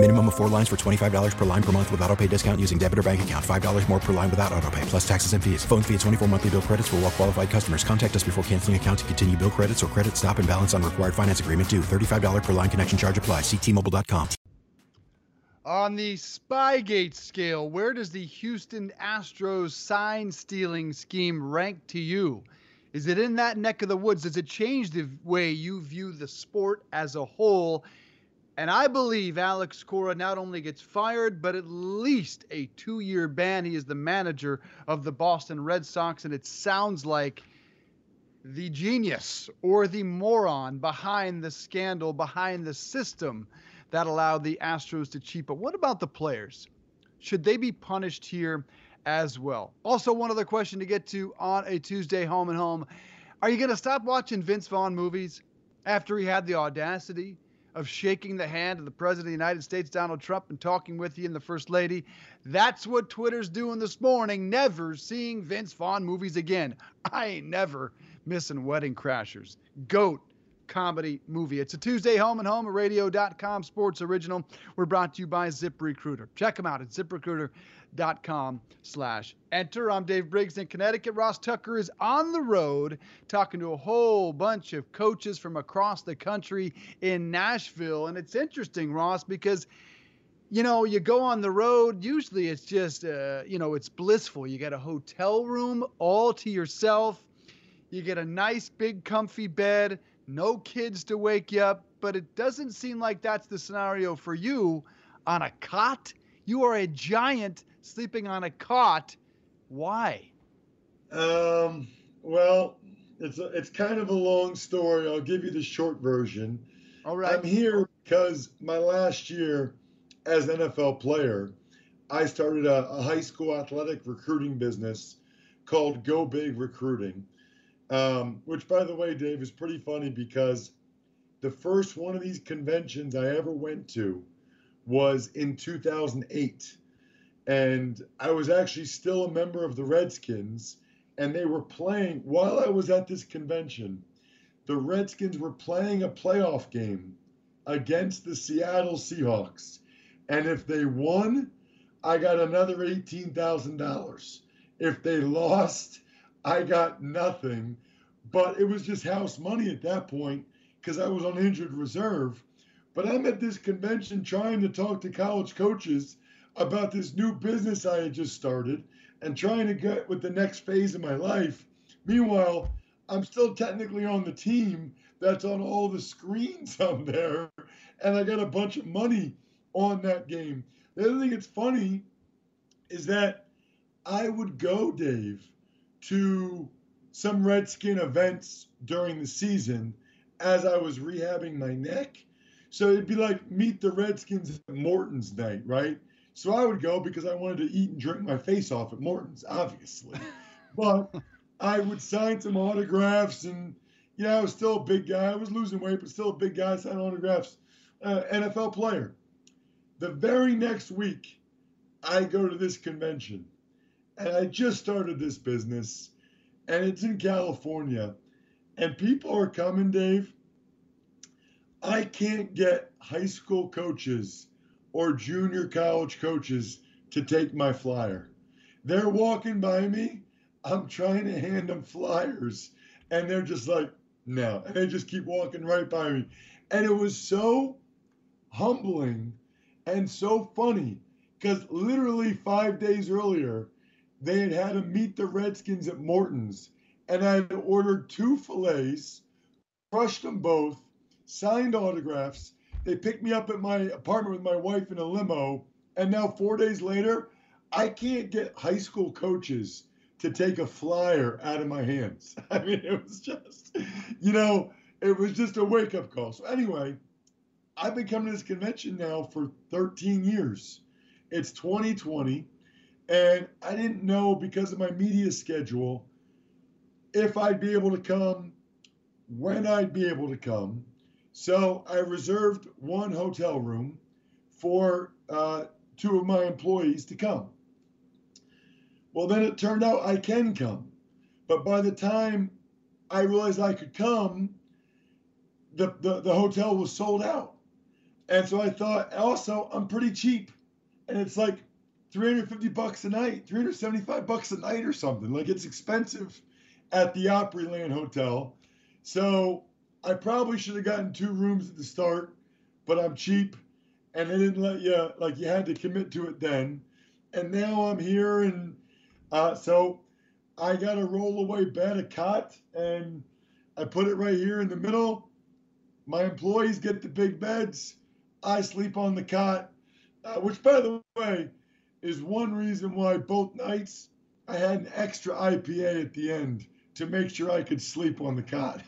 Minimum of 4 lines for $25 per line per month with auto-pay discount using debit or bank account. $5 more per line without auto-pay, plus taxes and fees. Phone fee at 24 monthly bill credits for well-qualified customers. Contact us before canceling account to continue bill credits or credit stop and balance on required finance agreement due. $35 per line connection charge applies. See T-Mobile.com. On the Spygate scale, where does the Houston Astros sign-stealing scheme rank to you? Is it in that neck of the woods? Does it change the way you view the sport as a whole? And I believe Alex Cora not only gets fired, but at least a 2-year ban. He is the manager of the Boston Red Sox, and it sounds like the genius or the moron behind the scandal, behind the system that allowed the Astros to cheat. But what about the players? Should they be punished here as well? Also, one other question to get to on a Tuesday home and home. Are you going to stop watching Vince Vaughn movies after he had the audacity of shaking the hand of the President of the United States, Donald Trump, and talking with you and the First Lady? That's what Twitter's doing this morning. Never seeing Vince Vaughn movies again. I ain't never missing Wedding Crashers. GOAT comedy movie. It's a Tuesday home and home, a Radio.com sports original. We're brought to you by ZipRecruiter. Check them out at ZipRecruiter.com/enter. I'm Dave Briggs in Connecticut. Ross Tucker is on the road talking to a whole bunch of coaches from across the country in Nashville. And it's interesting, Ross, because, you know, you go on the road, usually it's just, it's blissful. You got a hotel room all to yourself. You get a nice, big, comfy bed, no kids to wake you up. But it doesn't seem like that's the scenario for you on a cot. You are a giant sleeping on a cot. Why? Well, it's kind of a long story. I'll give you the short version. All right. I'm here because my last year as an NFL player, I started a high school athletic recruiting business called Go Big Recruiting, which, by the way, Dave, is pretty funny because the first one of these conventions I ever went to was in 2008, and I was actually still a member of the Redskins, and they were playing, while I was at this convention, the Redskins were playing a playoff game against the Seattle Seahawks, and if they won, I got another $18,000. If they lost, I got nothing, but it was just house money at that point because I was on injured reserve. But I'm at this convention trying to talk to college coaches about this new business I had just started and trying to get with the next phase of my life. Meanwhile, I'm still technically on the team that's on all the screens on there, and I got a bunch of money on that game. The other thing that's funny is that I would go, Dave, to some Redskin events during the season as I was rehabbing my neck. So it'd be like meet the Redskins at Morton's night, right? So I would go because I wanted to eat and drink my face off at Morton's, obviously. But I would sign some autographs, and, I was still a big guy. I was losing weight, but still a big guy, signing autographs, NFL player. The very next week, I go to this convention, and I just started this business, and it's in California, and people are coming, Dave. I can't get high school coaches or junior college coaches to take my flyer. They're walking by me. I'm trying to hand them flyers, and they're just like, no. And they just keep walking right by me. And it was so humbling and so funny because literally 5 days earlier, they had to meet the Redskins at Morton's, and I had ordered 2 fillets, crushed them both, signed autographs. They picked me up at my apartment with my wife in a limo. And now 4 days later, I can't get high school coaches to take a flyer out of my hands. I mean, it was just, it was just a wake-up call. So anyway, I've been coming to this convention now for 13 years. It's 2020. And I didn't know because of my media schedule if I'd be able to come, when I'd be able to come. So I reserved one hotel room for two of my employees to come. Well, then it turned out I can come. But by the time I realized I could come, the hotel was sold out. And so I thought, also, I'm pretty cheap. And it's like $350 a night, $375 a night or something. Like, it's expensive at the Opryland Hotel. So I probably should have gotten two rooms at the start, but I'm cheap. And they didn't let you, like, you had to commit to it then. And now I'm here, and so I got a roll-away bed, a cot, and I put it right here in the middle. My employees get the big beds. I sleep on the cot, which, by the way, is one reason why both nights I had an extra IPA at the end to make sure I could sleep on the cot.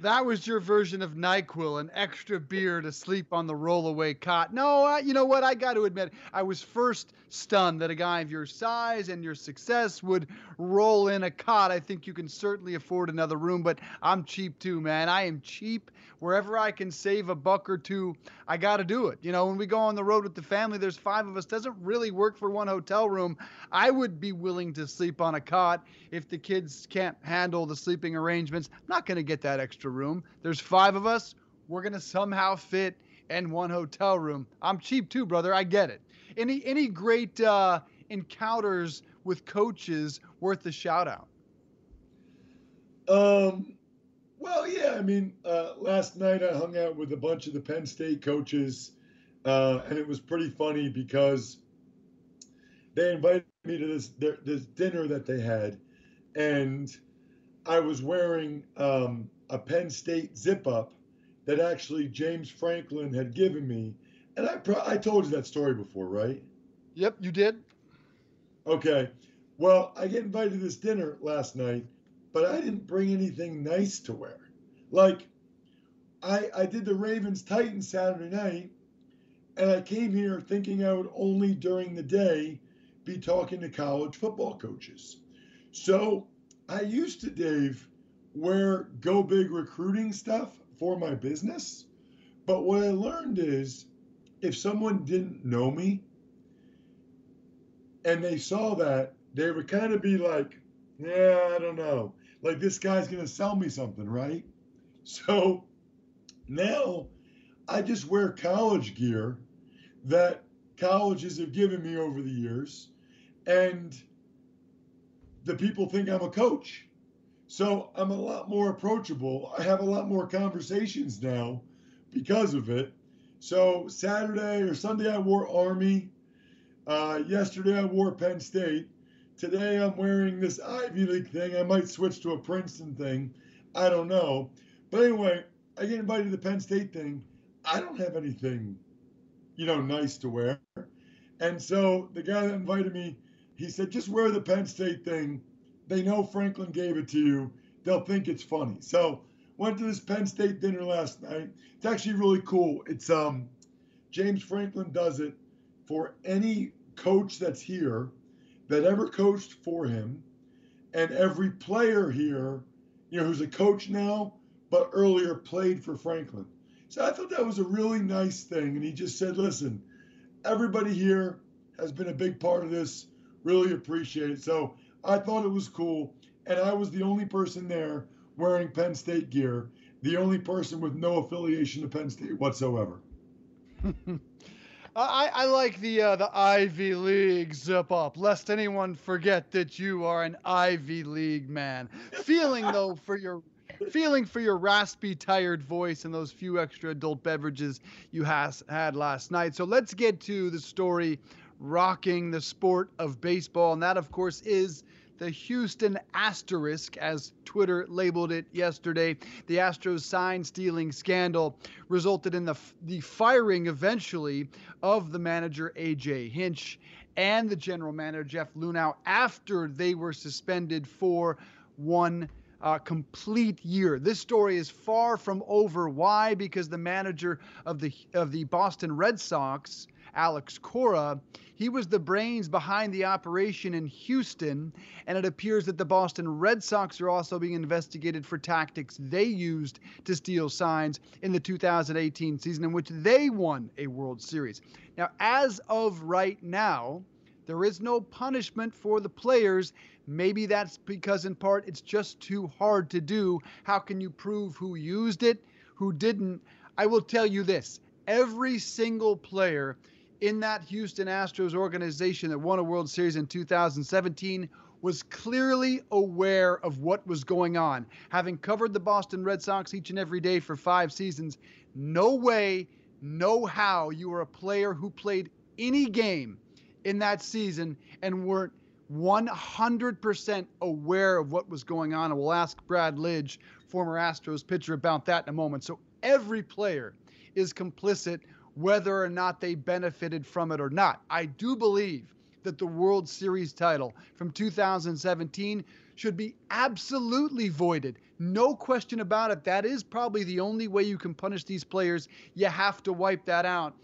That was your version of NyQuil, an extra beer to sleep on the rollaway cot. No, you know what? I got to admit, I was first stunned that a guy of your size and your success would roll in a cot. I think you can certainly afford another room, but I'm cheap too, man. I am cheap. Wherever I can save a buck or two, I got to do it. You know, when we go on the road with the family, there's five of us. Doesn't really work for one hotel room. I would be willing to sleep on a cot if the kids can't handle the sleeping arrangements. I'm not going to get that extra room. There's five of us. We're going to somehow fit in one hotel room. I'm cheap too, brother. I get it. Any great encounters with coaches worth a shout out? Well, yeah, I mean, last night I hung out with a bunch of the Penn State coaches, and it was pretty funny because they invited me to this dinner that they had, and I was wearing a Penn State zip-up that actually James Franklin had given me. And I told you that story before, right? Yep, you did. Okay. Well, I get invited to this dinner last night, but I didn't bring anything nice to wear. Like, I did the Ravens-Titans Saturday night, and I came here thinking I would only during the day be talking to college football coaches. So I used to, Dave, wear Go Big Recruiting stuff for my business. But what I learned is if someone didn't know me and they saw that, they would kind of be like, yeah, I don't know. Like, this guy's going to sell me something, right? So now I just wear college gear that colleges have given me over the years, and the people think I'm a coach. So I'm a lot more approachable. I have a lot more conversations now because of it. So Saturday or Sunday, I wore Army. Yesterday, I wore Penn State. Today, I'm wearing this Ivy League thing. I might switch to a Princeton thing. I don't know. But anyway, I get invited to the Penn State thing. I don't have anything, you know, nice to wear. And so the guy that invited me, he said, just wear the Penn State thing. They know Franklin gave it to you. They'll think it's funny. So went to this Penn State dinner last night. It's actually really cool. It's James Franklin does it for any coach that's here that ever coached for him, and every player here, you know, who's a coach now, but earlier played for Franklin. So I thought that was a really nice thing. And he just said, listen, everybody here has been a big part of this. Really appreciate it. So I thought it was cool, and I was the only person there wearing Penn State gear, the only person with no affiliation to Penn State whatsoever. I like the Ivy League zip-up, lest anyone forget that you are an Ivy League man. Feeling for your raspy, tired voice and those few extra adult beverages you had last night. So let's get to the story rocking the sport of baseball, and that, of course, is the Houston Asterisk, as Twitter labeled it yesterday. The Astros sign-stealing scandal resulted in the firing, eventually, of the manager, A.J. Hinch, and the general manager, Jeff Luhnow, after they were suspended for one complete year. This story is far from over. Why? Because the manager of the Boston Red Sox, Alex Cora, he was the brains behind the operation in Houston, and it appears that the Boston Red Sox are also being investigated for tactics they used to steal signs in the 2018 season in which they won a World Series. Now, as of right now, there is no punishment for the players. Maybe that's because, in part, it's just too hard to do. How can you prove who used it, who didn't? I will tell you this. Every single player in that Houston Astros organization that won a World Series in 2017 was clearly aware of what was going on. Having covered the Boston Red Sox each and every day for 5 seasons, no way, no how you were a player who played any game in that season and weren't 100% aware of what was going on. And we'll ask Brad Lidge, former Astros pitcher, about that in a moment. So every player is complicit, whether or not they benefited from it or not. I do believe that the World Series title from 2017 should be absolutely voided. No question about it. That is probably the only way you can punish these players. You have to wipe that out.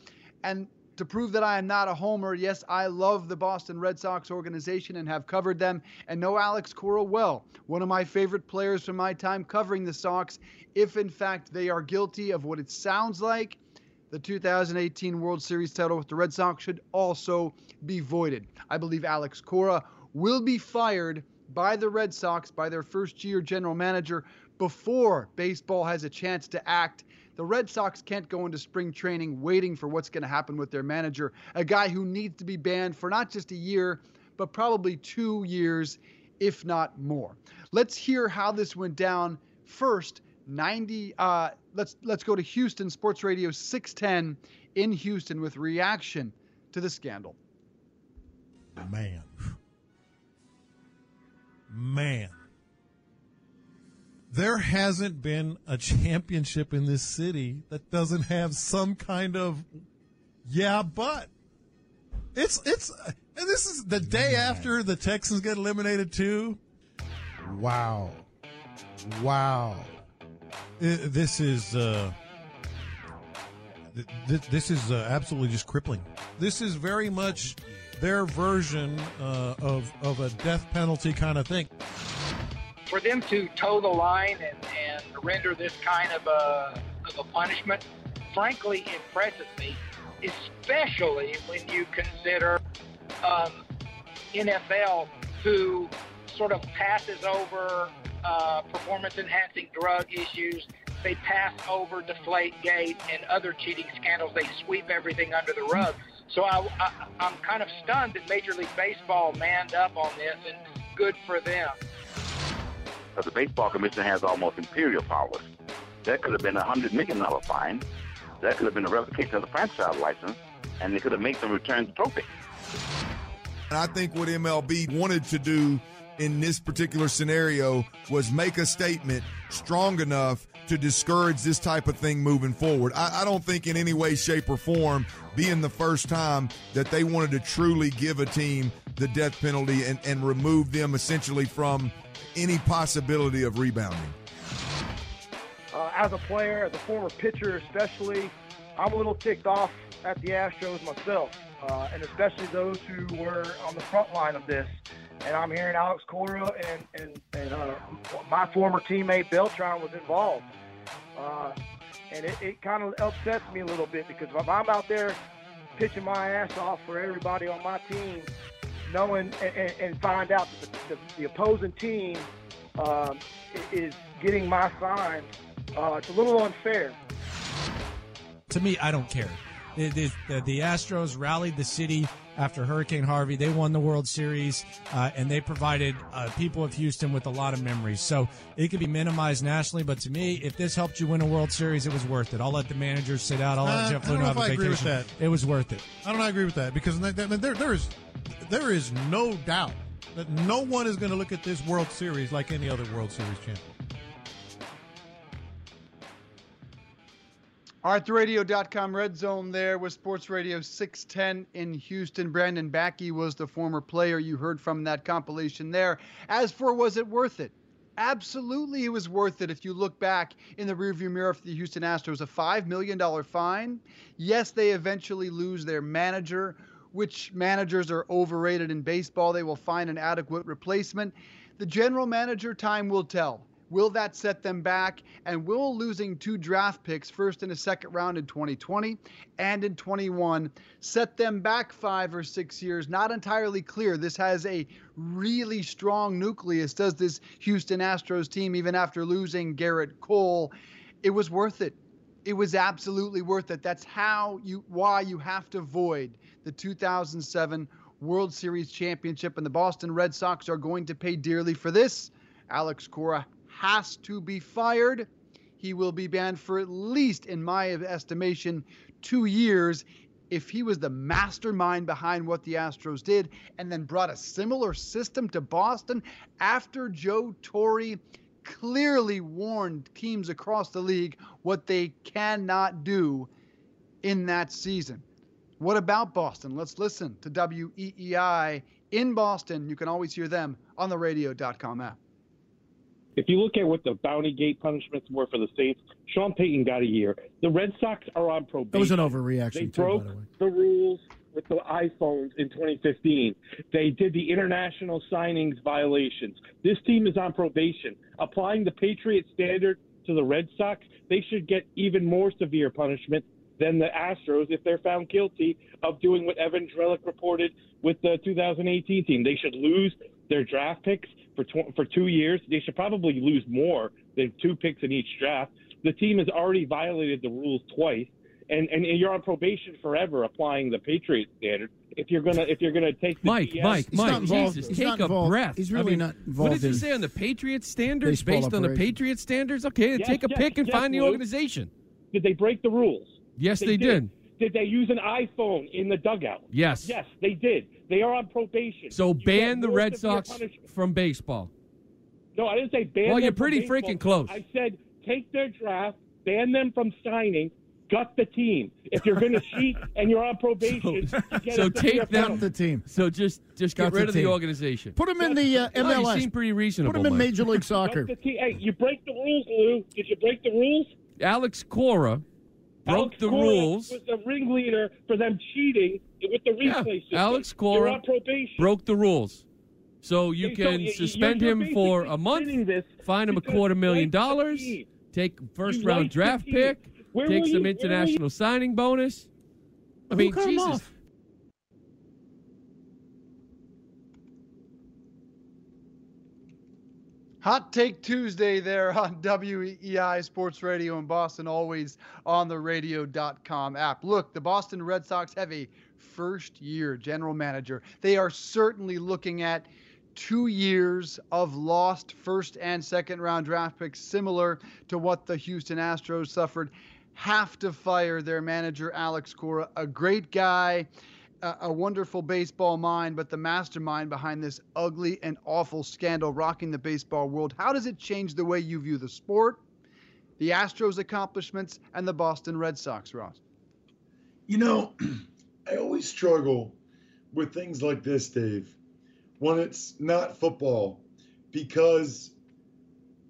And to prove that I am not a homer, yes, I love the Boston Red Sox organization and have covered them and know Alex Cora well, one of my favorite players from my time covering the Sox. If, in fact, they are guilty of what it sounds like, the 2018 World Series title with the Red Sox should also be voided. I believe Alex Cora will be fired by the Red Sox, by their first-year general manager, before baseball has a chance to act. The Red Sox can't go into spring training waiting for what's going to happen with their manager, a guy who needs to be banned for not just a year, but probably 2 years, if not more. Let's hear how this went down first. Let's go to Houston Sports Radio 610 in Houston with reaction to the scandal. Man. There hasn't been a championship in this city that doesn't have some kind of, yeah, but it's, and this is the day after the Texans get eliminated too. Wow. This is absolutely just crippling. This is very much their version of a death penalty kind of thing. For them to toe the line and render this kind of a punishment, frankly, impresses me, especially when you consider NFL, who sort of passes over performance-enhancing drug issues. They pass over Deflategate and other cheating scandals. They sweep everything under the rug. So I'm kind of stunned that Major League Baseball manned up on this, and good for them. Because the baseball commission has almost imperial powers. That could have been $100 million fine. That could have been a revocation of the franchise license, and they could have made them return the trophy. And I think what MLB wanted to do in this particular scenario was make a statement strong enough to discourage this type of thing moving forward. I don't think in any way, shape, or form, being the first time that they wanted to truly give a team the death penalty and remove them essentially from any possibility of rebounding. As a player, as a former pitcher especially, I'm a little ticked off at the Astros myself, and especially those who were on the front line of this. And I'm hearing Alex Cora and my former teammate Beltran was involved. And it kind of upsets me a little bit, because if I'm out there pitching my ass off for everybody on my team, knowing and find out that the opposing team is getting my sign, it's a little unfair. To me, I don't care. The Astros rallied the city after Hurricane Harvey. They won the World Series, and they provided people of Houston with a lot of memories. So it could be minimized nationally, but to me, if this helped you win a World Series, it was worth it. I'll let the managers sit out. I'll let Jeff Luhnow have a vacation. It was worth it. I don't agree with that, because there is no doubt that no one is going to look at this World Series like any other World Series champion. All right, the Radio.com Red Zone there with Sports Radio 610 in Houston. Brandon Backey was the former player you heard from that compilation there. As for was it worth it? Absolutely, it was worth it if you look back in the rearview mirror for the Houston Astros, a $5 million fine. Yes, they eventually lose their manager, which managers are overrated in baseball. They will find an adequate replacement. The general manager, time will tell. Will that set them back? And will losing two draft picks, first and a second round in 2020 and in 21, set them back 5 or 6 years? Not entirely clear. This has a really strong nucleus, does this Houston Astros team, even after losing Garrett Cole. It was worth it. It was absolutely worth it. That's why you have to void the 2007 World Series championship, and the Boston Red Sox are going to pay dearly for this. Alex Cora has to be fired. He will be banned for at least, in my estimation, 2 years if he was the mastermind behind what the Astros did and then brought a similar system to Boston after Joe Torre clearly warned teams across the league what they cannot do in that season. What about Boston? Let's listen to WEEI in Boston. You can always hear them on the Radio.com app. If you look at what the Bountygate punishments were for the Saints, Sean Payton got a year. The Red Sox are on probation. That was an overreaction. They broke the rules with the iPhones in 2015. They did the international signings violations. This team is on probation. Applying the Patriot standard to the Red Sox, they should get even more severe punishment than the Astros if they're found guilty of doing what Evan Drellick reported with the 2018 team. They should lose their draft picks for 2 years. They should probably lose more than two picks in each draft. The team has already violated the rules twice, and you're on probation forever applying the Patriot standard. If you're gonna take the Mike, take a breath. He's really not involved. What did you say on the Patriot standards? Based on the Patriot standards, okay, take a pick and find the organization. Did they break the rules? Yes, they did. Did they use an iPhone in the dugout? Yes. Yes, they did. They are on probation. So ban the Red Sox from baseball. No, I didn't say ban them from baseball. Well, you're pretty freaking close. I said take their draft, ban them from signing, gut the team. If you're going to cheat and you're on probation, so take them. The team. So just get rid of the organization. Put them in the MLS. You seem pretty reasonable. Put them in Major League Soccer. Hey, you break the rules, Lou. Did you break the rules? Alex Cora broke the rules. Alex Cora was the ringleader for them cheating with the replay system. Alex Cora broke the rules. So you can suspend him for a month, fine him $250,000, take first-round draft pick, take some international signing bonus. I mean, Jesus. Hot Take Tuesday there on WEEI Sports Radio in Boston, always on the Radio.com app. Look, the Boston Red Sox have a first-year general manager. They are certainly looking at 2 years of lost first- and second-round draft picks, similar to what the Houston Astros suffered. Have to fire their manager, Alex Cora, a great guy, a wonderful baseball mind, but the mastermind behind this ugly and awful scandal rocking the baseball world. How does it change the way you view the sport, the Astros' accomplishments, and the Boston Red Sox, Ross? You know, I always struggle with things like this, Dave, when it's not football, because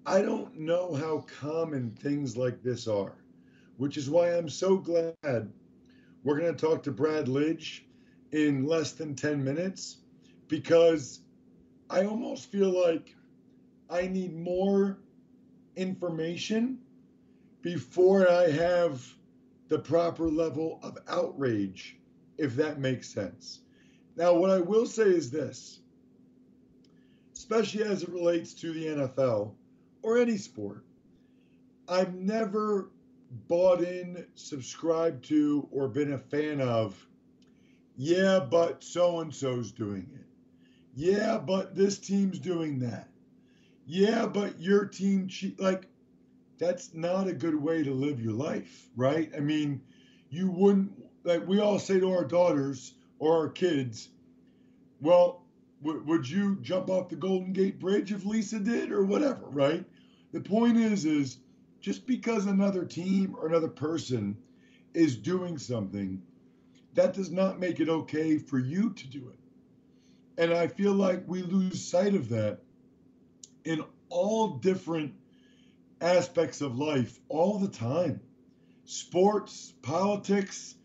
I don't know how common things like this are, which is why I'm so glad we're going to talk to Brad Lidge in less than 10 minutes, because I almost feel like I need more information before I have the proper level of outrage, if that makes sense. Now, what I will say is this, especially as it relates to the NFL or any sport, I've never bought in, subscribed to, or been a fan of, yeah, but so-and-so's doing it. Yeah, but this team's doing that. Yeah, but your team cheat. Like, that's not a good way to live your life, right? I mean, you wouldn't, like we all say to our daughters or our kids, well, would you jump off the Golden Gate Bridge if Lisa did or whatever, right? The point is just because another team or another person is doing something, that does not make it okay for you to do it. And I feel like we lose sight of that in all different aspects of life all the time. Sports, politics,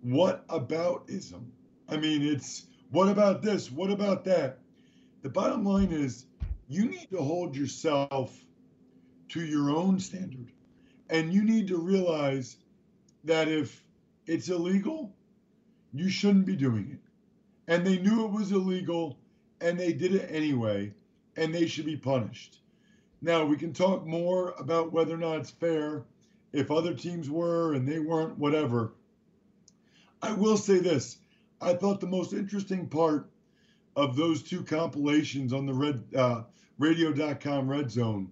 what aboutism? I mean, it's what about this? What about that? The bottom line is you need to hold yourself to your own standard. And you need to realize that if it's illegal, you shouldn't be doing it. And they knew it was illegal, and they did it anyway, and they should be punished. Now, we can talk more about whether or not it's fair, if other teams were and they weren't, whatever. I will say this. I thought the most interesting part of those two compilations on the Radio.com Red Zone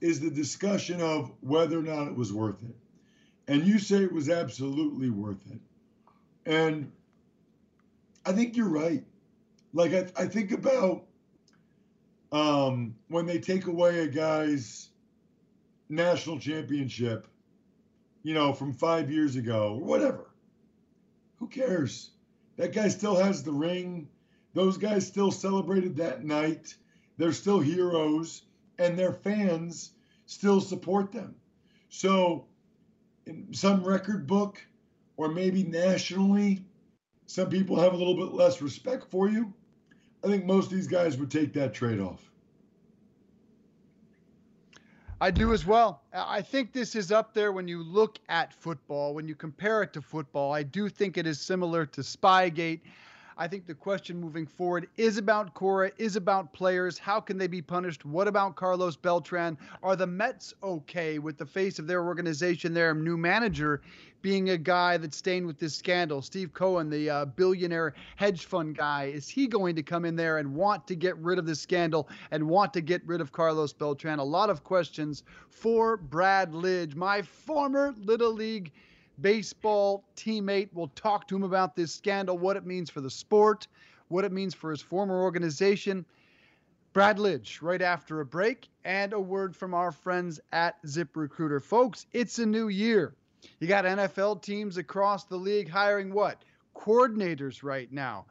is the discussion of whether or not it was worth it. And you say it was absolutely worth it. And I think you're right. Like, I think about when they take away a guy's national championship, you know, from 5 years ago or whatever. Who cares? That guy still has the ring. Those guys still celebrated that night. They're still heroes, and their fans still support them. So in some record book, or maybe nationally, some people have a little bit less respect for you. I think most of these guys would take that trade-off. I do as well. I think this is up there when you look at football, when you compare it to football. I do think it is similar to Spygate. I think the question moving forward is about Cora, is about players. How can they be punished? What about Carlos Beltran? Are the Mets okay with the face of their organization, their new manager, being a guy that's stained with this scandal? Steve Cohen, the billionaire hedge fund guy, is he going to come in there and want to get rid of this scandal and want to get rid of Carlos Beltran? A lot of questions for Brad Lidge, my former Little League baseball teammate. Will talk to him about this scandal, what it means for the sport, what it means for his former organization. Brad Lidge, right after a break, and a word from our friends at ZipRecruiter. Folks, it's a new year. You got NFL teams across the league hiring what? Coordinators right now.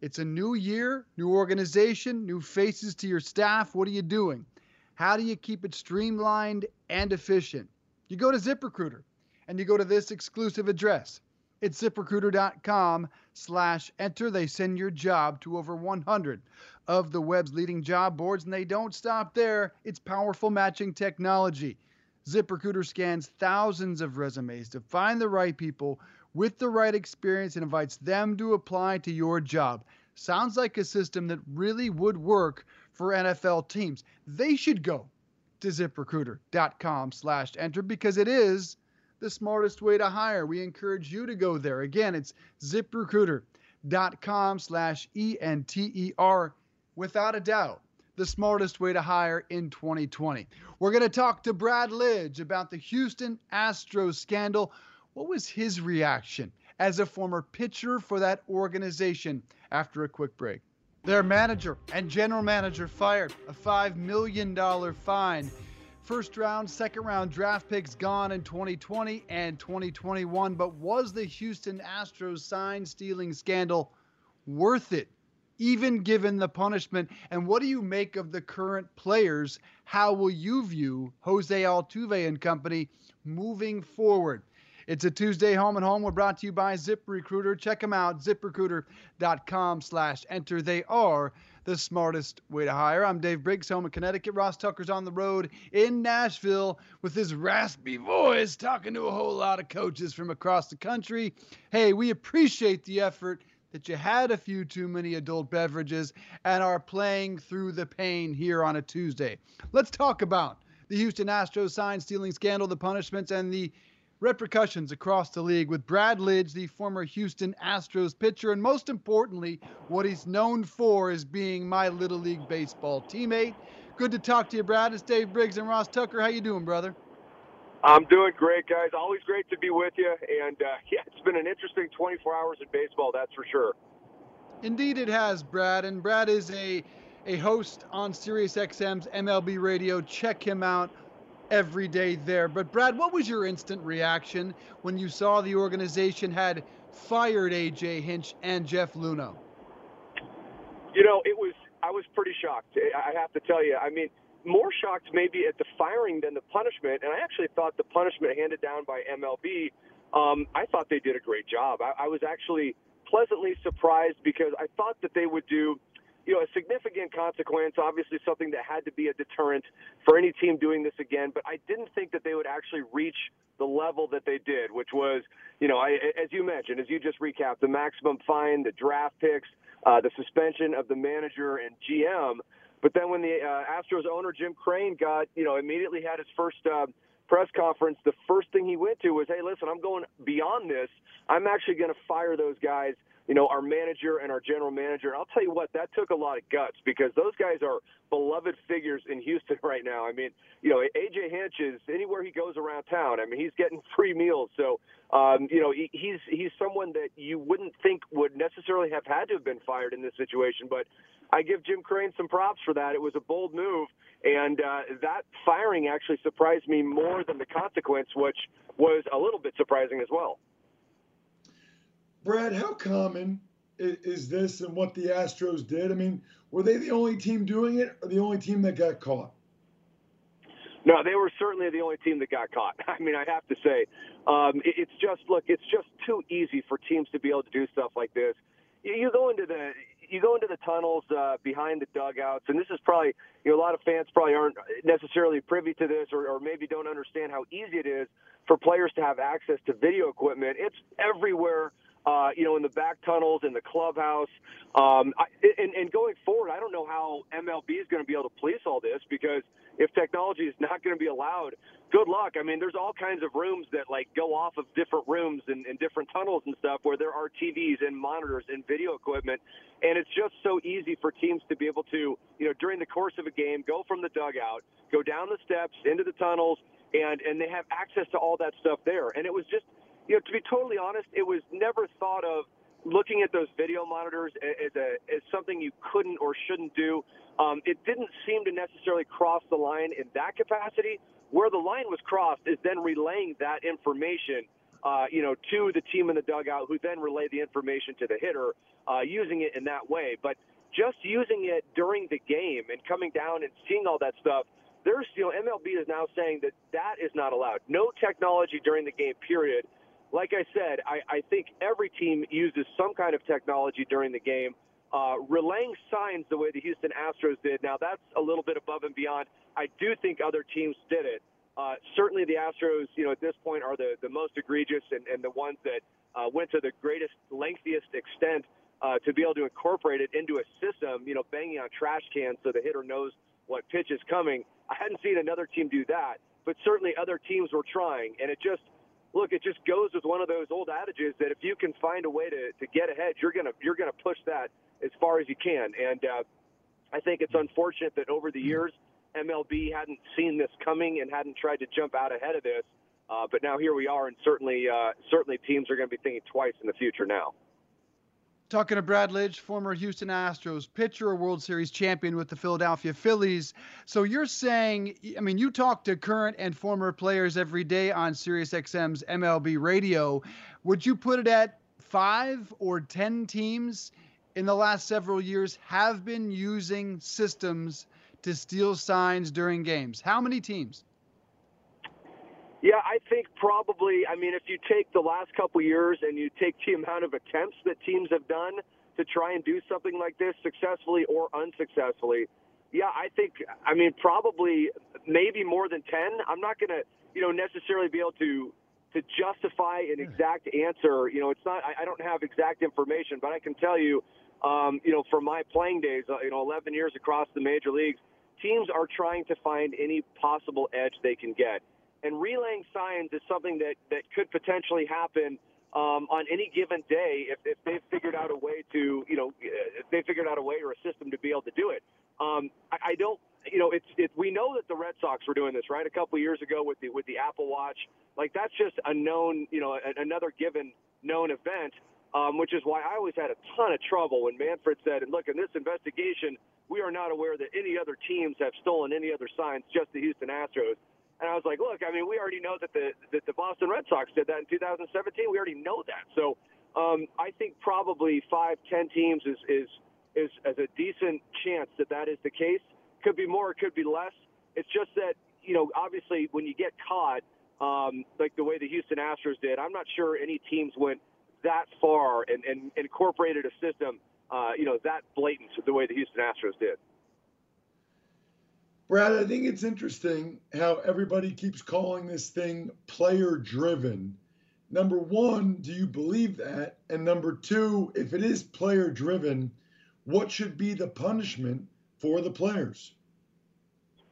It's a new year, new organization, new faces to your staff. What are you doing? How do you keep it streamlined and efficient? You go to ZipRecruiter. And you go to this exclusive address. It's ZipRecruiter.com/enter. They send your job to over 100 of the web's leading job boards, and they don't stop there. It's powerful matching technology. ZipRecruiter scans thousands of resumes to find the right people with the right experience and invites them to apply to your job. Sounds like a system that really would work for NFL teams. They should go to ZipRecruiter.com/enter because it is the smartest way to hire. We encourage you to go there. Again, it's ZipRecruiter.com/ENTER. Without a doubt, the smartest way to hire in 2020. We're going to talk to Brad Lidge about the Houston Astros scandal. What was his reaction as a former pitcher for that organization? After a quick break. Their manager and general manager fired, a $5 million fine. First round, second round draft picks gone in 2020 and 2021. But was the Houston Astros sign-stealing scandal worth it, even given the punishment? And what do you make of the current players? How will you view Jose Altuve and company moving forward? It's a Tuesday Home and Home. We're brought to you by ZipRecruiter. Check them out, ZipRecruiter.com/enter. They are the smartest way to hire. I'm Dave Briggs, home in Connecticut. Ross Tucker's on the road in Nashville with his raspy voice talking to a whole lot of coaches from across the country. Hey, we appreciate the effort that you had a few too many adult beverages and are playing through the pain here on a Tuesday. Let's talk about the Houston Astros sign-stealing scandal, the punishments, and the repercussions across the league with Brad Lidge, the former Houston Astros pitcher, and most importantly, what he's known for is being my Little League baseball teammate. Good to talk to you, Brad. It's Dave Briggs and Ross Tucker. How you doing, brother? I'm doing great, guys. Always great to be with you. And, yeah, it's been an interesting 24 hours in baseball, that's for sure. Indeed it has, Brad. And Brad is a host on SiriusXM's MLB Radio. Check him out every day there. But Brad, what was your instant reaction when you saw the organization had fired A.J. Hinch and Jeff Luhnow? You know, I was pretty shocked. I have to tell you. I mean, more shocked maybe at the firing than the punishment, and I actually thought the punishment handed down by MLB, I thought they did a great job. I was actually pleasantly surprised because I thought that they would do, you know, a significant consequence, obviously something that had to be a deterrent for any team doing this again, but I didn't think that they would actually reach the level that they did, which was, you know, as you mentioned, as you just recapped, the maximum fine, the draft picks, the suspension of the manager and GM. But then when the Astros owner, Jim Crane, got, you know, immediately had his first press conference, the first thing he went to was, hey, listen, I'm going beyond this. I'm actually going to fire those guys, you know, our manager and our general manager. And I'll tell you what, that took a lot of guts because those guys are beloved figures in Houston right now. I mean, you know, A.J. Hinch is anywhere he goes around town. I mean, he's getting free meals. So, you know, he's someone that you wouldn't think would necessarily have had to have been fired in this situation. But I give Jim Crane some props for that. It was a bold move, and that firing actually surprised me more than the consequence, which was a little bit surprising as well. Brad, how common is this and what the Astros did? I mean, were they the only team doing it or the only team that got caught? No, they were certainly the only team that got caught. I mean, I have to say, it's just, look, it's just too easy for teams to be able to do stuff like this. You go into the tunnels behind the dugouts, and this is probably, you know, a lot of fans probably aren't necessarily privy to this or maybe don't understand how easy it is for players to have access to video equipment. It's everywhere, you know, in the back tunnels, in the clubhouse. And going forward, I don't know how MLB is going to be able to police all this because if technology is not going to be allowed, good luck. I mean, there's all kinds of rooms that, like, go off of different rooms and different tunnels and stuff where there are TVs and monitors and video equipment. And it's just so easy for teams to be able to, you know, during the course of a game, go from the dugout, go down the steps, into the tunnels, and they have access to all that stuff there. And it was just, you know, to be totally honest, it was never thought of looking at those video monitors as something you couldn't or shouldn't do. It didn't seem to necessarily cross the line in that capacity. Where the line was crossed is then relaying that information, you know, to the team in the dugout, who then relay the information to the hitter, using it in that way. But just using it during the game and coming down and seeing all that stuff, there's, you know, MLB is now saying that that is not allowed. No technology during the game, period. Like I said, I think every team uses some kind of technology during the game. Relaying signs the way the Houston Astros did, now that's a little bit above and beyond. I do think other teams did it. Certainly the Astros, you know, at this point are the most egregious and the ones that went to the greatest, lengthiest extent to be able to incorporate it into a system, you know, banging on trash cans so the hitter knows what pitch is coming. I hadn't seen another team do that, but certainly other teams were trying, and it just – look, it just goes with one of those old adages that if you can find a way to get ahead, you're gonna push that as far as you can. And I think it's unfortunate that over the years MLB hadn't seen this coming and hadn't tried to jump out ahead of this. But now here we are, and certainly teams are going to be thinking twice in the future now. Talking to Brad Lidge, former Houston Astros pitcher, a World Series champion with the Philadelphia Phillies. So you're saying, I mean, you talk to current and former players every day on SiriusXM's MLB radio. Would you put it at 5 or 10 teams in the last several years have been using systems to steal signs during games? How many teams? Yeah, I think probably, I mean, if you take the last couple years and you take the amount of attempts that teams have done to try and do something like this successfully or unsuccessfully, yeah, I think, I mean, probably maybe more than 10. I'm not going to, you know, necessarily be able to justify an exact answer. You know, it's not, I don't have exact information, but I can tell you, you know, from my playing days, you know, 11 years across the major leagues, teams are trying to find any possible edge they can get. And relaying signs is something that could potentially happen on any given day if they've figured out a way to, you know, if they figured out a way or a system to be able to do it. I don't, you know, we know that the Red Sox were doing this, right, a couple of years ago with the Apple Watch. Like, that's just a known, you know, another given known event, which is why I always had a ton of trouble when Manfred said, and look, in this investigation, we are not aware that any other teams have stolen any other signs, just the Houston Astros. And I was like, look, I mean, we already know that the Boston Red Sox did that in 2017. We already know that. So I think probably 5, 10 teams is a decent chance that is the case. could be more, it could be less. It's just that, you know, obviously when you get caught, like the way the Houston Astros did, I'm not sure any teams went that far and incorporated a system, you know, that blatant the way the Houston Astros did. Brad, I think it's interesting how everybody keeps calling this thing player-driven. Number one, do you believe that? And number two, if it is player-driven, what should be the punishment for the players?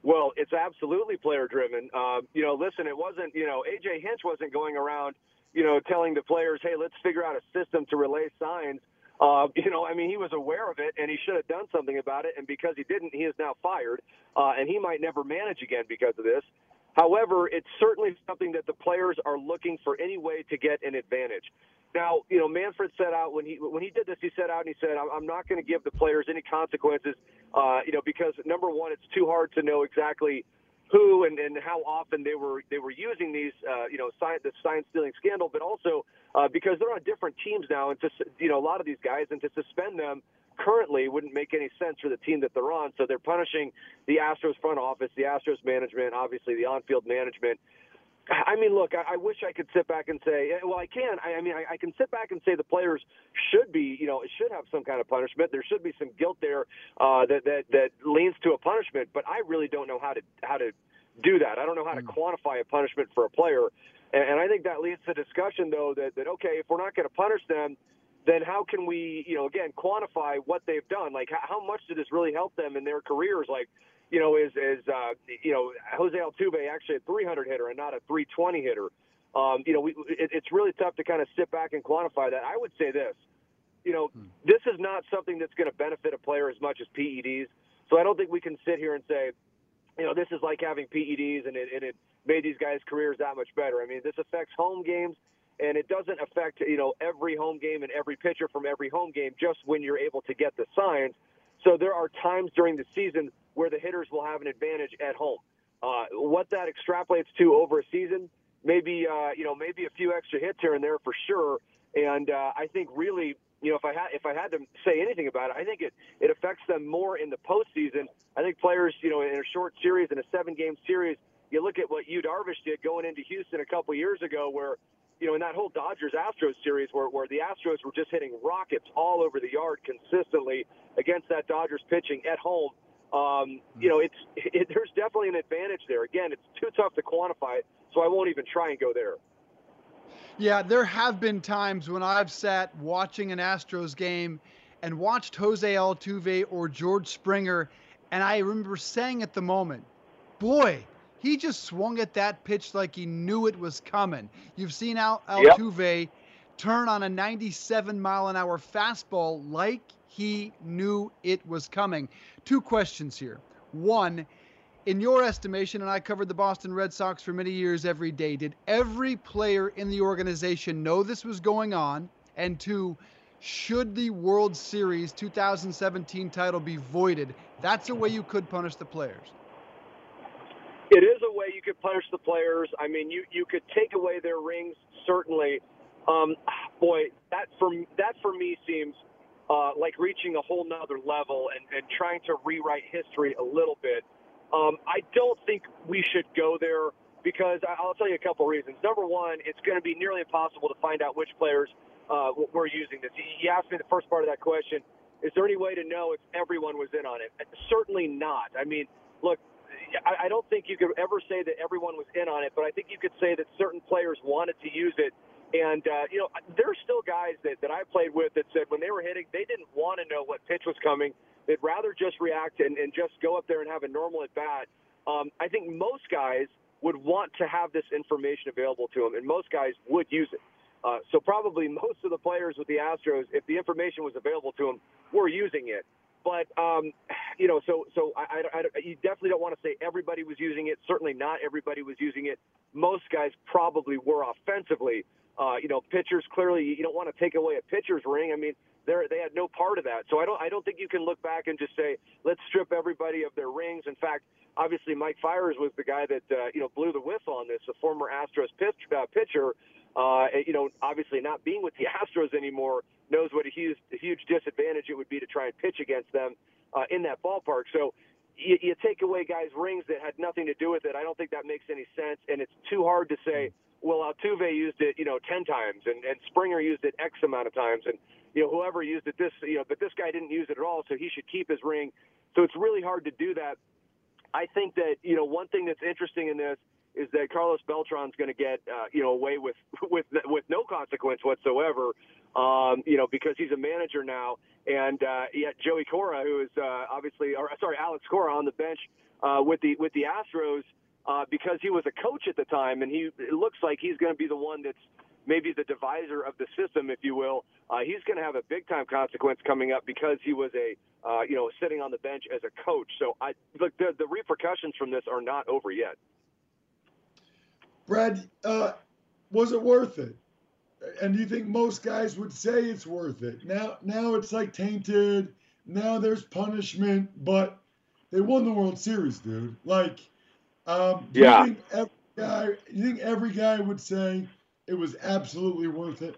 Well, it's absolutely player-driven. You know, listen, it wasn't, you know, A.J. Hinch wasn't going around, you know, telling the players, hey, let's figure out a system to relay signs. You know, I mean, he was aware of it, and he should have done something about it. And because he didn't, he is now fired, and he might never manage again because of this. However, it's certainly something that the players are looking for any way to get an advantage. Now, you know, Manfred set out when he did this, he set out and he said, I'm not going to give the players any consequences, you know, because, number one, it's too hard to know exactly who and how often they were using these, you know, the sign stealing scandal, but also because they're on different teams now, and to, you know, a lot of these guys, and to suspend them currently wouldn't make any sense for the team that they're on. So they're punishing the Astros front office, the Astros management, obviously the on-field management. I mean, look, I wish I could sit back and say, well, I can. I mean, I can sit back and say the players should be, you know, should have some kind of punishment. There should be some guilt there that leans to a punishment. But I really don't know how to do that. I don't know how to quantify a punishment for a player. And I think that leads to discussion, though, that okay, if we're not going to punish them, then how can we, you know, again, quantify what they've done? Like, how much did this really help them in their careers? Like, you know, you know, Jose Altuve actually a 300 hitter and not a 320 hitter. You know, it's really tough to kind of sit back and quantify that. I would say this, you know, this is not something that's going to benefit a player as much as PEDs. So I don't think we can sit here and say, you know, this is like having PEDs and it made these guys' careers that much better. I mean, this affects home games, and it doesn't affect, you know, every home game and every pitcher from every home game just when you're able to get the signs. So there are times during the season where the hitters will have an advantage at home. What that extrapolates to over a season, maybe a few extra hits here and there for sure. And I think really, you know, if I had to say anything about it, I think it affects them more in the postseason. I think players, you know, in a short series, in a 7-game series, you look at what Yu Darvish did going into Houston a couple years ago, where, you know, in that whole Dodgers-Astros series where the Astros were just hitting rockets all over the yard consistently against that Dodgers pitching at home. You know, there's definitely an advantage there. Again, it's too tough to quantify it, so I won't even try and go there. Yeah, there have been times when I've sat watching an Astros game and watched Jose Altuve or George Springer, and I remember saying at the moment, boy, he just swung at that pitch like he knew it was coming. You've seen Altuve turn on a 97-mile-an-hour fastball like he knew it was coming. Two questions here. One, in your estimation, and I covered the Boston Red Sox for many years every day, did every player in the organization know this was going on? And two, should the World Series 2017 title be voided? That's a way you could punish the players. It is a way you could punish the players. I mean, you could take away their rings, certainly. Boy, that for me seems like reaching a whole nother level and trying to rewrite history a little bit. I don't think we should go there because I'll tell you a couple reasons. Number one, it's going to be nearly impossible to find out which players were using this. You asked me the first part of that question. Is there any way to know if everyone was in on it? Certainly not. I mean, look, I don't think you could ever say that everyone was in on it, but I think you could say that certain players wanted to use it. And, you know, there are still guys that I played with that said when they were hitting, they didn't want to know what pitch was coming. They'd rather just react and just go up there and have a normal at-bat. I think most guys would want to have this information available to them, and most guys would use it. So probably most of the players with the Astros, if the information was available to them, were using it. But, you know, so you definitely don't want to say everybody was using it. Certainly not everybody was using it. Most guys probably were offensively. You know, pitchers, clearly you don't want to take away a pitcher's ring. I mean, they had no part of that. So I don't think you can look back and just say, let's strip everybody of their rings. In fact, obviously Mike Fiers was the guy that, you know, blew the whistle on this, a former Astros pitcher, you know, obviously not being with the Astros anymore, knows what a huge disadvantage it would be to try and pitch against them in that ballpark. So you take away guys' rings that had nothing to do with it. I don't think that makes any sense, and it's too hard to say, well, Altuve used it, 10 times, and Springer used it X amount of times, and, whoever used it this, but this guy didn't use it at all, so he should keep his ring. So it's really hard to do that. I think that, one thing that's interesting in this is that Carlos Beltran's going to get, away with no consequence whatsoever, because he's a manager now. And yet Joey Cora, who is Alex Cora on the bench with the Astros, because he was a coach at the time, and it looks like he's going to be the one that's maybe the divisor of the system, if you will. He's going to have a big-time consequence coming up because he was sitting on the bench as a coach. So the repercussions from this are not over yet. Brad, was it worth it? And do you think most guys would say it's worth it? Now it's like tainted. Now there's punishment, but they won the World Series, dude. Like, yeah. You think every guy would say it was absolutely worth it?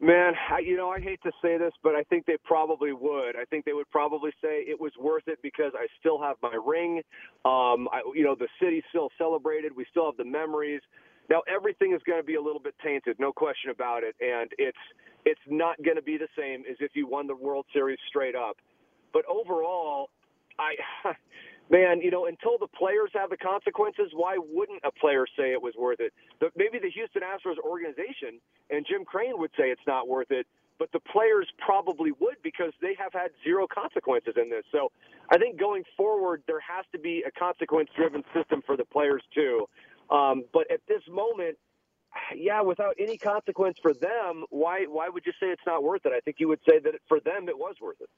Man, I hate to say this, but I think they probably would. I think they would probably say it was worth it because I still have my ring. The city still celebrated. We still have the memories. Now, everything is going to be a little bit tainted, no question about it. And it's not going to be the same as if you won the World Series straight up. But overall, until the players have the consequences, why wouldn't a player say it was worth it? Maybe the Houston Astros organization and Jim Crane would say it's not worth it, but the players probably would because they have had zero consequences in this. So I think going forward, there has to be a consequence-driven system for the players too. But at this moment, yeah, without any consequence for them, why would you say it's not worth it? I think you would say that for them it was worth it.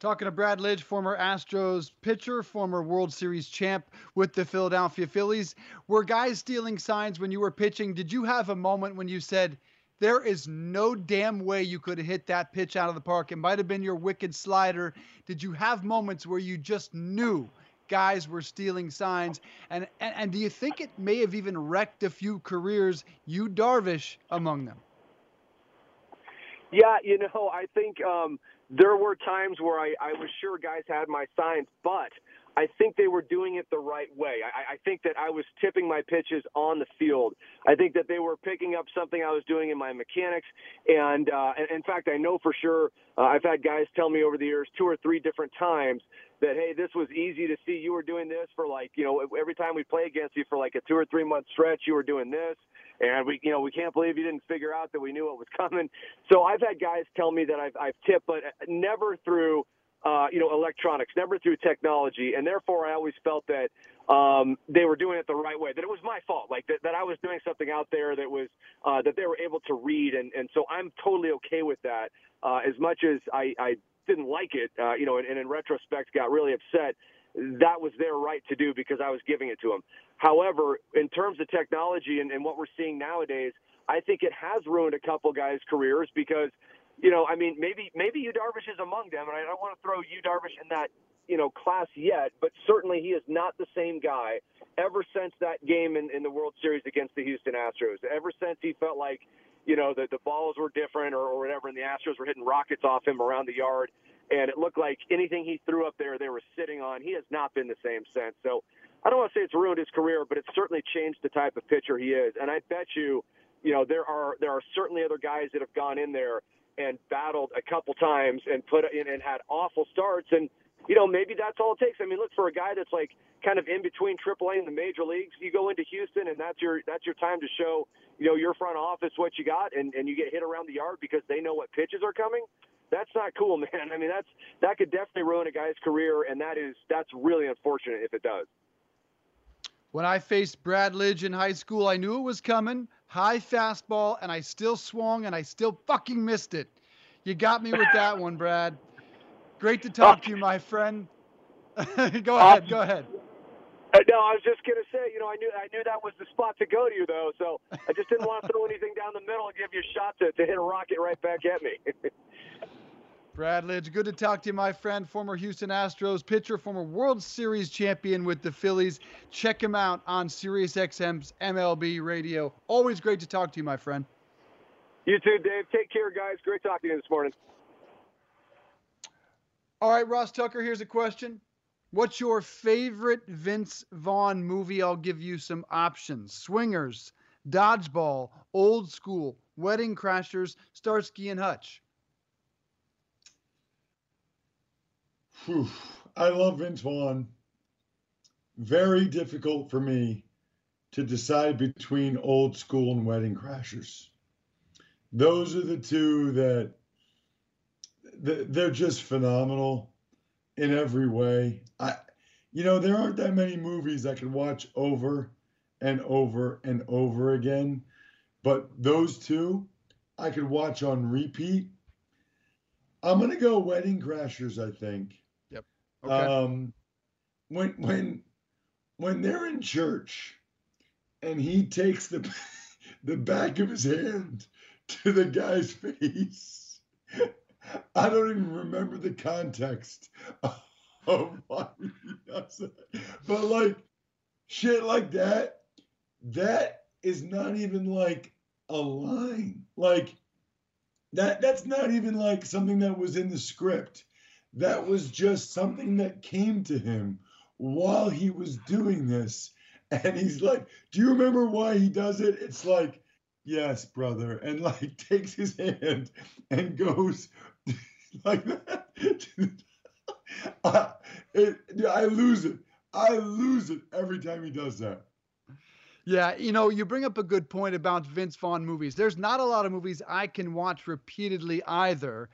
Talking to Brad Lidge, former Astros pitcher, former World Series champ with the Philadelphia Phillies. Were guys stealing signs when you were pitching? Did you have a moment when you said, there is no damn way you could have hit that pitch out of the park? It might have been your wicked slider. Did you have moments where you just knew guys were stealing signs? And do you think it may have even wrecked a few careers, Yu Darvish among them? Yeah, I think there were times where I was sure guys had my signs, but I think they were doing it the right way. I think that I was tipping my pitches on the field. I think that they were picking up something I was doing in my mechanics. And in fact, I know for sure I've had guys tell me over the years 2 or 3 different times that, hey, this was easy to see. You were doing this for every time we play against you for like a 2 or 3 month stretch, you were doing this. And we can't believe you didn't figure out that we knew what was coming. So I've had guys tell me that I've tipped, but never through electronics, never through technology, and therefore I always felt that they were doing it the right way, that it was my fault, like that I was doing something out there that was that they were able to read, and so I'm totally okay with that. As much as I didn't like it, and in retrospect got really upset, that was their right to do because I was giving it to them. However, in terms of technology and what we're seeing nowadays, I think it has ruined a couple guys' careers because maybe Yu Darvish is among them, and I don't want to throw Yu Darvish in that, class yet, but certainly he is not the same guy ever since that game in the World Series against the Houston Astros, ever since he felt like, the balls were different or whatever, and the Astros were hitting rockets off him around the yard, and it looked like anything he threw up there they were sitting on. He has not been the same since. So I don't want to say it's ruined his career, but it's certainly changed the type of pitcher he is, and I bet you, there are certainly other guys that have gone in there and battled a couple times and put in and had awful starts. And, maybe that's all it takes. I mean, look, for a guy that's like kind of in between AAA and the major leagues, you go into Houston and that's your time to show, your front office what you got, and you get hit around the yard because they know what pitches are coming. That's not cool, man. I mean, that could definitely ruin a guy's career. And that's really unfortunate if it does. When I faced Brad Lidge in high school, I knew it was coming. High fastball, and I still swung, and I still fucking missed it. You got me with that one, Brad. Great to talk to you, my friend. Go ahead. No, I was just going to say, I knew that was the spot to go to, though, so I just didn't want to throw anything down the middle and give you a shot to hit a rocket right back at me. Brad Lidge, good to talk to you, my friend. Former Houston Astros pitcher, former World Series champion with the Phillies. Check him out on SiriusXM's MLB Radio. Always great to talk to you, my friend. You too, Dave. Take care, guys. Great talking to you this morning. All right, Ross Tucker, here's a question. What's your favorite Vince Vaughn movie? I'll give you some options. Swingers, Dodgeball, Old School, Wedding Crashers, Starsky and Hutch. Whew. I love Vince Vaughn. Very difficult for me to decide between Old School and Wedding Crashers. Those are the two that they're just phenomenal in every way. There aren't that many movies I could watch over and over and over again, but those two I could watch on repeat. I'm going to go Wedding Crashers, I think. Yep. Okay. When they're in church and he takes the back of his hand to the guy's face, I don't even remember the context of why he does that. But like shit like that, that is not even like a line. Like that's not even like something that was in the script. That was just something that came to him while he was doing this. And he's like, do you remember why he does it? It's like, yes, brother, and like takes his hand and goes like that. I lose it every time he does that. Yeah, you bring up a good point about Vince Vaughn movies. There's not a lot of movies I can watch repeatedly either.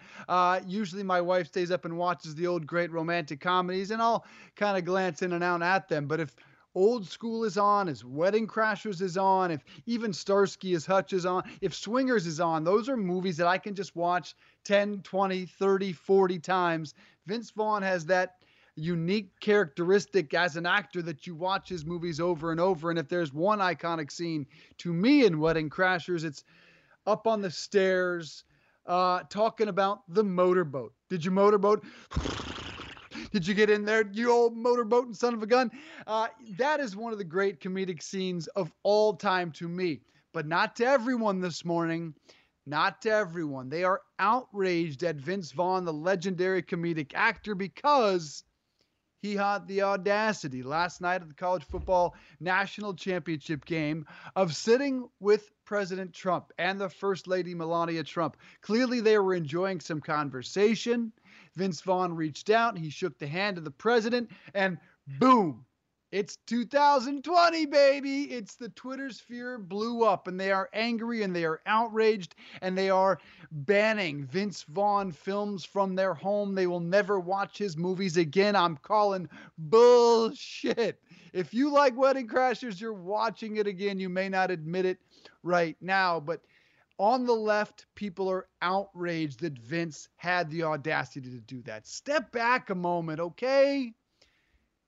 Usually my wife stays up and watches the old great romantic comedies, and I'll kind of glance in and out at them. But if Old School is on, if Wedding Crashers is on, if even Starsky as Hutch is on, if Swingers is on, those are movies that I can just watch 10, 20, 30, 40 times. Vince Vaughn has that unique characteristic as an actor that you watch his movies over and over. And if there's one iconic scene to me in Wedding Crashers, it's up on the stairs talking about the motorboat. Did you motorboat? Did you get in there, you old motorboat and son of a gun? That is one of the great comedic scenes of all time to me, but not to everyone this morning. Not to everyone. They are outraged at Vince Vaughn, the legendary comedic actor, because he had the audacity last night at the college football national championship game of sitting with President Trump and the First Lady Melania Trump. Clearly, they were enjoying some conversation. Vince Vaughn reached out. He shook the hand of the president, and boom, it's 2020, baby. It's the Twitter sphere blew up, and they are angry, and they are outraged, and they are banning Vince Vaughn films from their home. They will never watch his movies again. I'm calling bullshit. If you like Wedding Crashers, you're watching it again. You may not admit it right now, but on the left, people are outraged that Vince had the audacity to do that. Step back a moment, okay?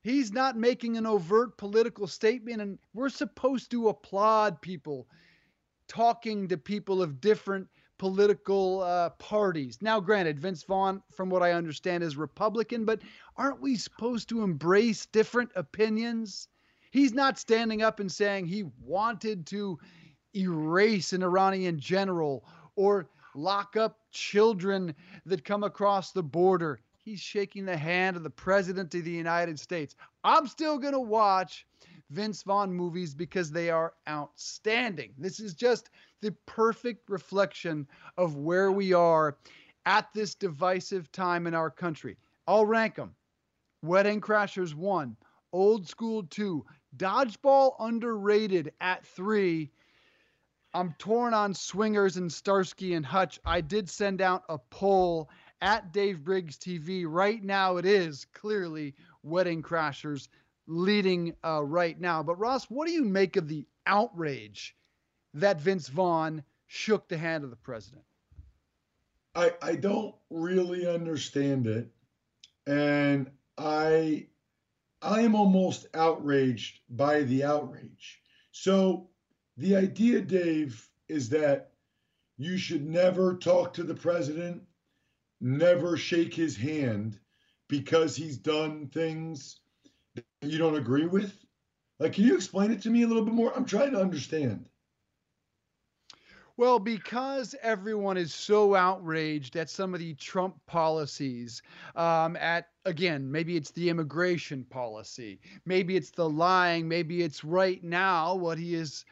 He's not making an overt political statement, and we're supposed to applaud people talking to people of different political parties. Now, granted, Vince Vaughn, from what I understand, is Republican, but aren't we supposed to embrace different opinions? He's not standing up and saying he wanted to erase an Iranian general or lock up children that come across the border. He's shaking the hand of the President of the United States. I'm still going to watch Vince Vaughn movies because they are outstanding. This is just the perfect reflection of where we are at this divisive time in our country. I'll rank them. Wedding Crashers 1, Old School 2, Dodgeball underrated at 3, I'm torn on Swingers and Starsky and Hutch. I did send out a poll at Dave Briggs TV. Right now it is clearly Wedding Crashers leading right now. But, Ross, what do you make of the outrage that Vince Vaughn shook the hand of the president? I don't really understand it. And I am almost outraged by the outrage. So the idea, Dave, is that you should never talk to the president, never shake his hand because he's done things that you don't agree with. Like, can you explain it to me a little bit more? I'm trying to understand. Well, because everyone is so outraged at some of the Trump policies, again, maybe it's the immigration policy. Maybe it's the lying. Maybe it's right now what he is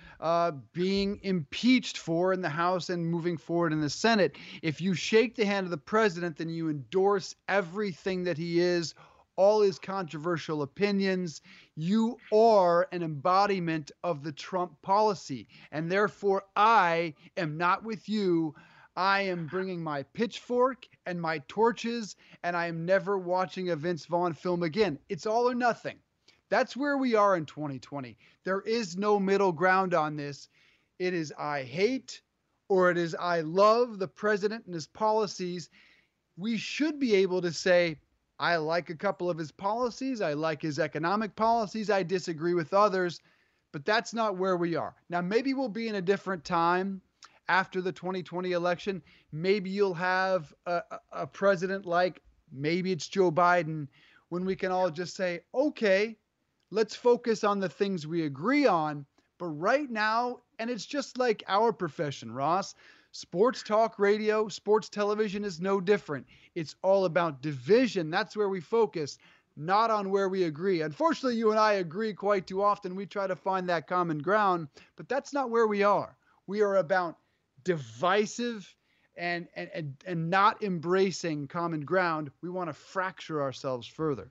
being impeached for in the House and moving forward in the Senate. If you shake the hand of the president, then you endorse everything that he is, all his controversial opinions. You are an embodiment of the Trump policy. And therefore, I am not with you. I am bringing my pitchfork and my torches, and I am never watching a Vince Vaughn film again. It's all or nothing. That's where we are in 2020. There is no middle ground on this. It is I hate or it is I love the president and his policies. We should be able to say, I like a couple of his policies. I like his economic policies. I disagree with others, but that's not where we are. Now, maybe we'll be in a different time. After the 2020 election, maybe you'll have a president like, maybe it's Joe Biden, when we can all just say, okay, let's focus on the things we agree on. But right now, and it's just like our profession, Ross, sports talk radio, sports television is no different. It's all about division. That's where we focus, not on where we agree. Unfortunately, you and I agree quite too often. We try to find that common ground, but that's not where we are. We are about divisive and not embracing common ground. We want to fracture ourselves further.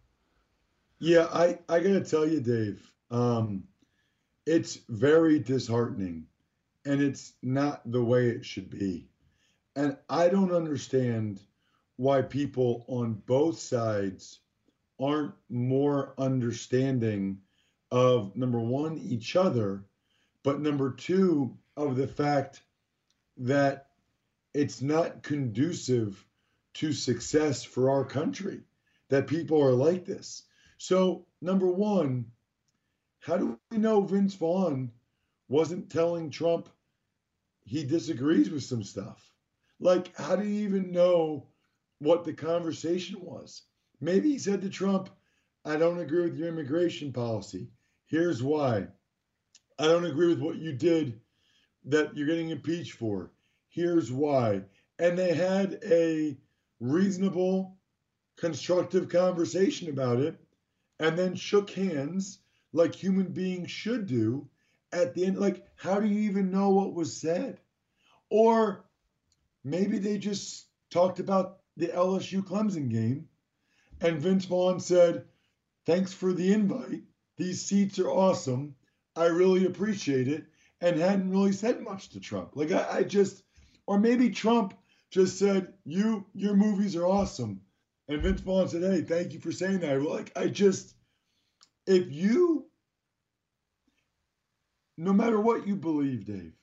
Yeah, I got to tell you, Dave, it's very disheartening, and it's not the way it should be. And I don't understand why people on both sides aren't more understanding of, number one, each other, but number two, of the fact that it's not conducive to success for our country, that people are like this. So, number one, how do we know Vince Vaughn wasn't telling Trump he disagrees with some stuff? Like, how do you even know what the conversation was? Maybe he said to Trump, I don't agree with your immigration policy. Here's why. I don't agree with what you did that you're getting impeached for. Here's why. And they had a reasonable, constructive conversation about it and then shook hands like human beings should do at the end. Like, how do you even know what was said? Or maybe they just talked about the LSU Clemson game and Vince Vaughn said, thanks for the invite. These seats are awesome. I really appreciate it. And hadn't really said much to Trump. Like I just, or maybe Trump just said, your movies are awesome. And Vince Vaughn said, hey, thank you for saying that. Like I just, if you, no matter what you believe, Dave,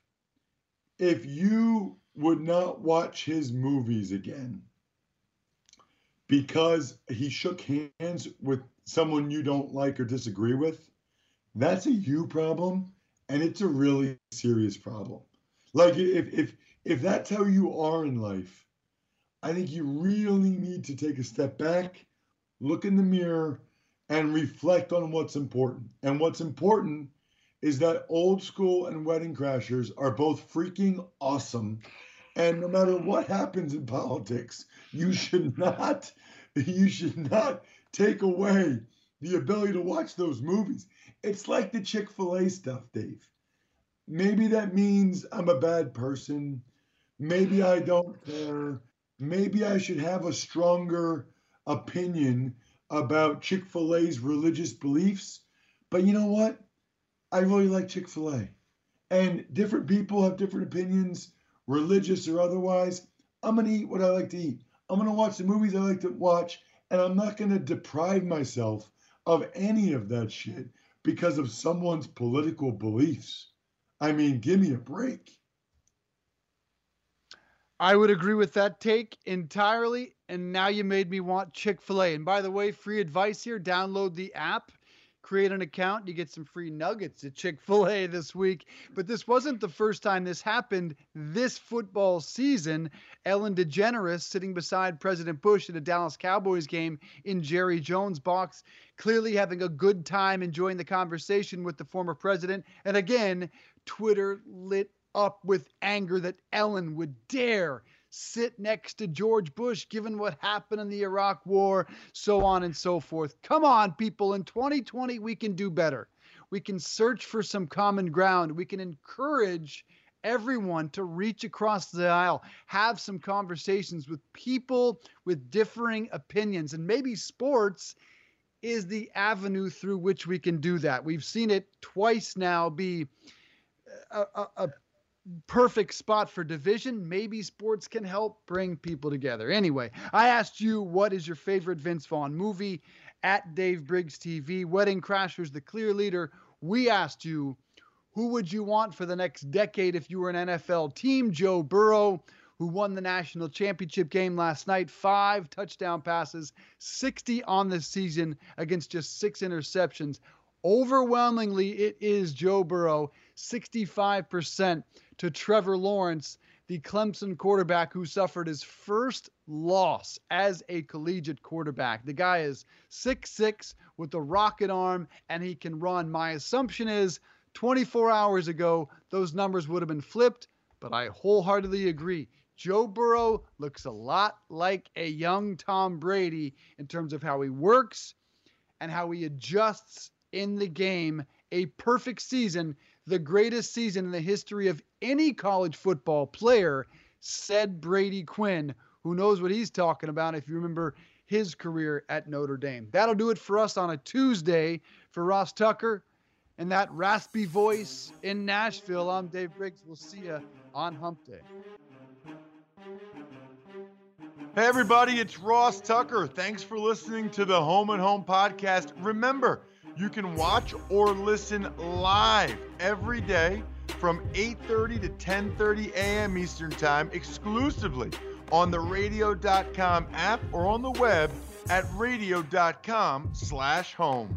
if you would not watch his movies again because he shook hands with someone you don't like or disagree with, that's a you problem. And it's a really serious problem. Like if that's how you are in life, I think you really need to take a step back, look in the mirror, and reflect on what's important. And what's important is that Old School and Wedding Crashers are both freaking awesome. And no matter what happens in politics, you should not take away the ability to watch those movies. It's like the Chick-fil-A stuff, Dave. Maybe that means I'm a bad person. Maybe I don't care. Maybe I should have a stronger opinion about Chick-fil-A's religious beliefs. But you know what? I really like Chick-fil-A. And different people have different opinions, religious or otherwise. I'm going to eat what I like to eat. I'm going to watch the movies I like to watch. And I'm not going to deprive myself of any of that shit because of someone's political beliefs. I mean, give me a break. I would agree with that take entirely, and now you made me want Chick-fil-A. And by the way, free advice here, download the app, create an account, you get some free nuggets at Chick-fil-A this week. But this wasn't the first time this happened this football season. Ellen DeGeneres sitting beside President Bush at a Dallas Cowboys game in Jerry Jones' box, clearly having a good time enjoying the conversation with the former president. And again, Twitter lit up with anger that Ellen would dare sit next to George Bush, given what happened in the Iraq War, so on and so forth. Come on, people. In 2020, we can do better. We can search for some common ground. We can encourage everyone to reach across the aisle, have some conversations with people with differing opinions. And maybe sports is the avenue through which we can do that. We've seen it twice now be a perfect spot for division. Maybe sports can help bring people together. Anyway, I asked you, what is your favorite Vince Vaughn movie? At Dave Briggs TV, Wedding Crashers, The Clear Leader. We asked you, who would you want for the next decade if you were an NFL team? Joe Burrow, who won the national championship game last night, 5 touchdown passes, 60 on the season against just 6 interceptions. Overwhelmingly, it is Joe Burrow, 65% to Trevor Lawrence, the Clemson quarterback who suffered his first loss as a collegiate quarterback. The guy is 6'6" with a rocket arm, and he can run. My assumption is 24 hours ago, those numbers would have been flipped, but I wholeheartedly agree. Joe Burrow looks a lot like a young Tom Brady in terms of how he works and how he adjusts in the game. A perfect season, the greatest season in the history of any college football player, said Brady Quinn, who knows what he's talking about if you remember his career at Notre Dame. That'll do it for us on a Tuesday. For Ross Tucker and that raspy voice in Nashville, I'm Dave Briggs. We'll see you on Hump Day. Hey, everybody, it's Ross Tucker. Thanks for listening to the Home and Home podcast. Remember, you can watch or listen live every day from 8:30 to 10:30 a.m. Eastern Time exclusively on the Radio.com app or on the web at Radio.com/home.